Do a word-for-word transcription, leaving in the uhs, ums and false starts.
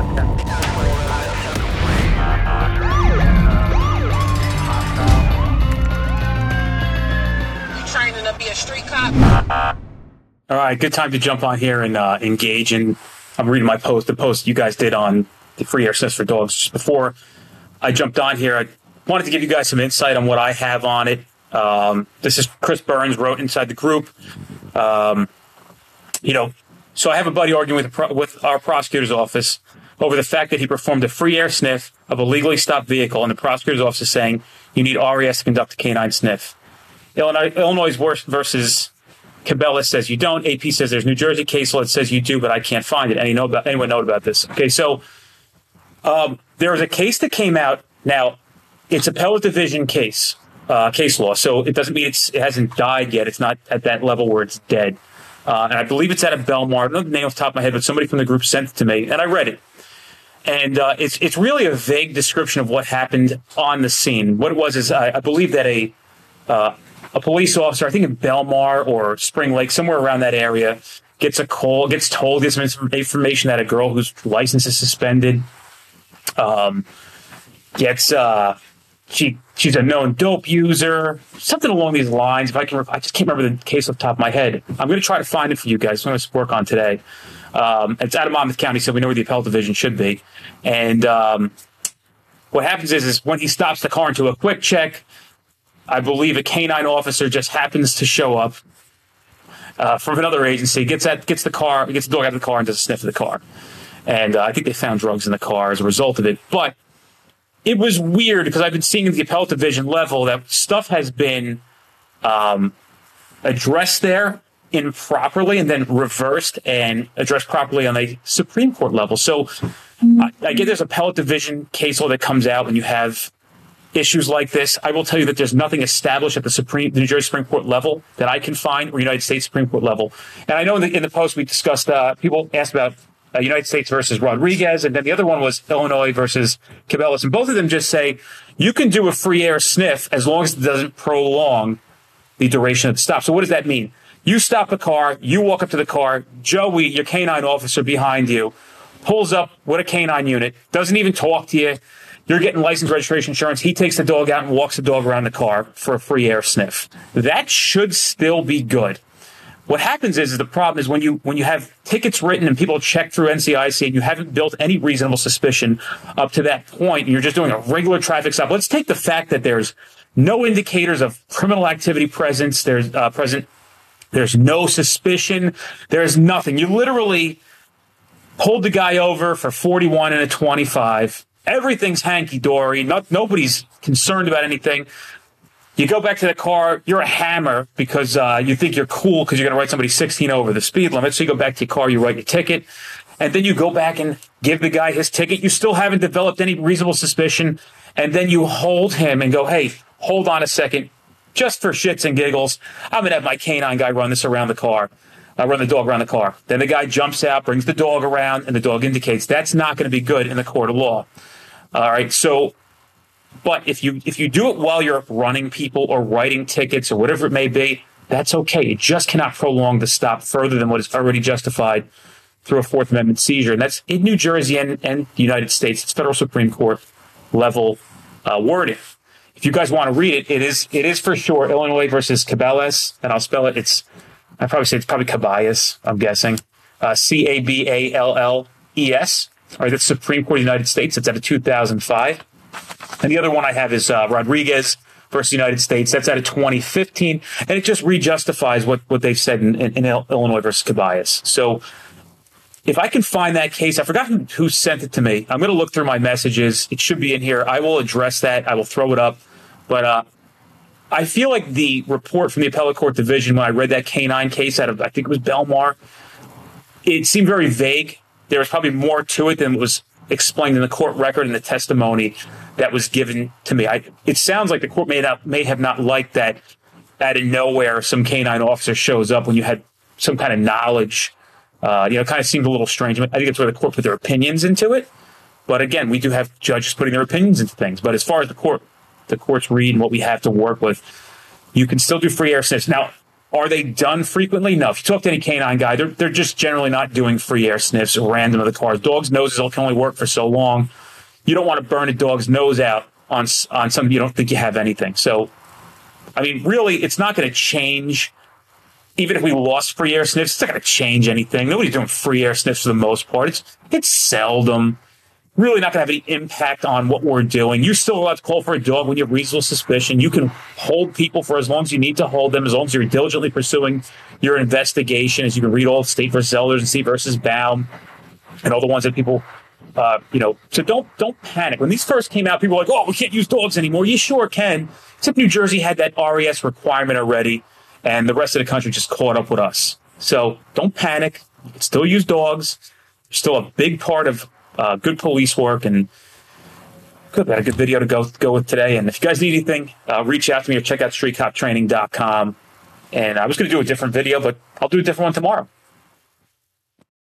You trying to be a street cop? All right, good time to jump on here and uh, engage. And I'm reading my post, the post you guys did on the free exercise for dogs. Just before I jumped on here, I wanted to give you guys some insight on what I have on it. Um, this is Chris Burns wrote inside the group. Um, you know, so I have a buddy arguing with, pro- with our prosecutor's office over the fact that he performed a free air sniff of a legally stopped vehicle, and the prosecutor's office is saying you need R E S to conduct a canine sniff. Illinois, Illinois versus Caballes says you don't. A P says there's New Jersey case law that says you do, but I can't find it. Any know about, anyone know about this? Okay, so um, there was a case that came out. Now, it's appellate division case. Uh, case law, so it doesn't mean it's, it hasn't died yet. It's not at that level where it's dead. Uh, and I believe it's out of Belmar. I don't know the name off the top of my head, but somebody from the group sent it to me, and I read it. And uh, it's it's really a vague description of what happened on the scene. What it was is I, I believe that a uh, a police officer, I think in Belmar or Spring Lake, somewhere around that area, gets a call, gets told, gets some information that a girl whose license is suspended um, gets. Uh, She she's a known dope user, something along these lines. If I can, I just can't remember the case off the top of my head. I'm going to try to find it for you guys. I'm going to work on today. Um, it's out of Monmouth County, so we know where the appellate division should be. And um, what happens is, is when he stops the car into a quick check, I believe a canine officer just happens to show up uh, from another agency, gets at gets the car, gets the dog out of the car, and does a sniff of the car. And uh, I think they found drugs in the car as a result of it, but. It was weird because I've been seeing at the appellate division level that stuff has been um, addressed there improperly and then reversed and addressed properly on a Supreme Court level. So I, I get there's appellate division case law that comes out when you have issues like this. I will tell you that there's nothing established at the Supreme, the New Jersey Supreme Court level that I can find, or United States Supreme Court level. And I know in the, in the post we discussed, uh, people asked about Uh, United States versus Rodriguez, and then the other one was Illinois versus Caballes. And both of them just say you can do a free air sniff as long as it doesn't prolong the duration of the stop. So what does that mean? You stop a car, you walk up to the car, Joey, your canine officer behind you, pulls up with a canine unit, doesn't even talk to you. You're getting license, registration, insurance. He takes the dog out and walks the dog around the car for a free air sniff. That should still be good. What happens is, is the problem is when you when you have tickets written and people check through N C I C and you haven't built any reasonable suspicion up to that point, and you're just doing a regular traffic stop. Let's take the fact that there's no indicators of criminal activity presence. There's uh, present. There's no suspicion. There's nothing. You literally pulled the guy over for forty-one and a twenty-five. Everything's hanky-dory. Not, nobody's concerned about anything. You go back to the car, you're a hammer because uh, you think you're cool because you're going to write somebody sixteen over the speed limit. So you go back to your car, you write your ticket, and then you go back and give the guy his ticket. You still haven't developed any reasonable suspicion, and then you hold him and go, hey, hold on a second. Just for shits and giggles, I'm going to have my canine guy run this around the car, uh, run the dog around the car. Then the guy jumps out, brings the dog around, and the dog indicates. That's not going to be good in the court of law. All right, so... But if you if you do it while you're running people or writing tickets or whatever it may be, that's okay. It just cannot prolong the stop further than what is already justified through a Fourth Amendment seizure. And that's in New Jersey and, and the United States. It's federal Supreme Court level uh, wording. If you guys want to read it, it is it is for sure Illinois versus Caballes. And I'll spell it. It's I probably say it's probably Caballes, I'm guessing. Uh, C A B A L L E S. All right, that's Supreme Court of the United States. It's out of two thousand five. And the other one I have is uh, Rodriguez versus United States. That's out of twenty fifteen. And it just rejustifies what, what they've said in, in, in Illinois versus Caballes. So if I can find that case, I forgot who, who sent it to me. I'm going to look through my messages. It should be in here. I will address that. I will throw it up. But uh, I feel like the report from the Appellate Court Division, when I read that canine case out of, I think it was Belmar, it seemed very vague. There was probably more to it than it was explained in the court record and the testimony that was given to me. I, it sounds like the court may not may have not liked that out of nowhere some canine officer shows up when you had some kind of knowledge. Uh, you know, it kind of seemed a little strange. I think it's where the court put their opinions into it. But again, we do have judges putting their opinions into things. But as far as the court, the courts read and what we have to work with, you can still do free air sniffs. Now, Are they done frequently? No. If you talk to any canine guy, they're, they're just generally not doing free air sniffs or random of the cars. Dogs' noses can only work for so long. You don't want to burn a dog's nose out on, on something you don't think you have anything. So, I mean, really, it's not going to change. Even if we lost free air sniffs, it's not going to change anything. Nobody's doing free air sniffs for the most part. It's, it's seldom. Really not going to have any impact on what we're doing. You're still allowed to call for a dog when you have reasonable suspicion. You can hold people for as long as you need to hold them, as long as you're diligently pursuing your investigation, as you can read all State versus Elders and State versus Baum and all the ones that people, uh, you know, so don't don't panic. When these first came out, people were like, oh, we can't use dogs anymore. You sure can. Except New Jersey had that R E S requirement already, and the rest of the country just caught up with us. So don't panic. You can still use dogs. They're still a big part of Uh, good police work, and good, a good video to go go with today. And if you guys need anything, uh, reach out to me or check out Street Cop Training dot com. And I was going to do a different video, but I'll do a different one tomorrow.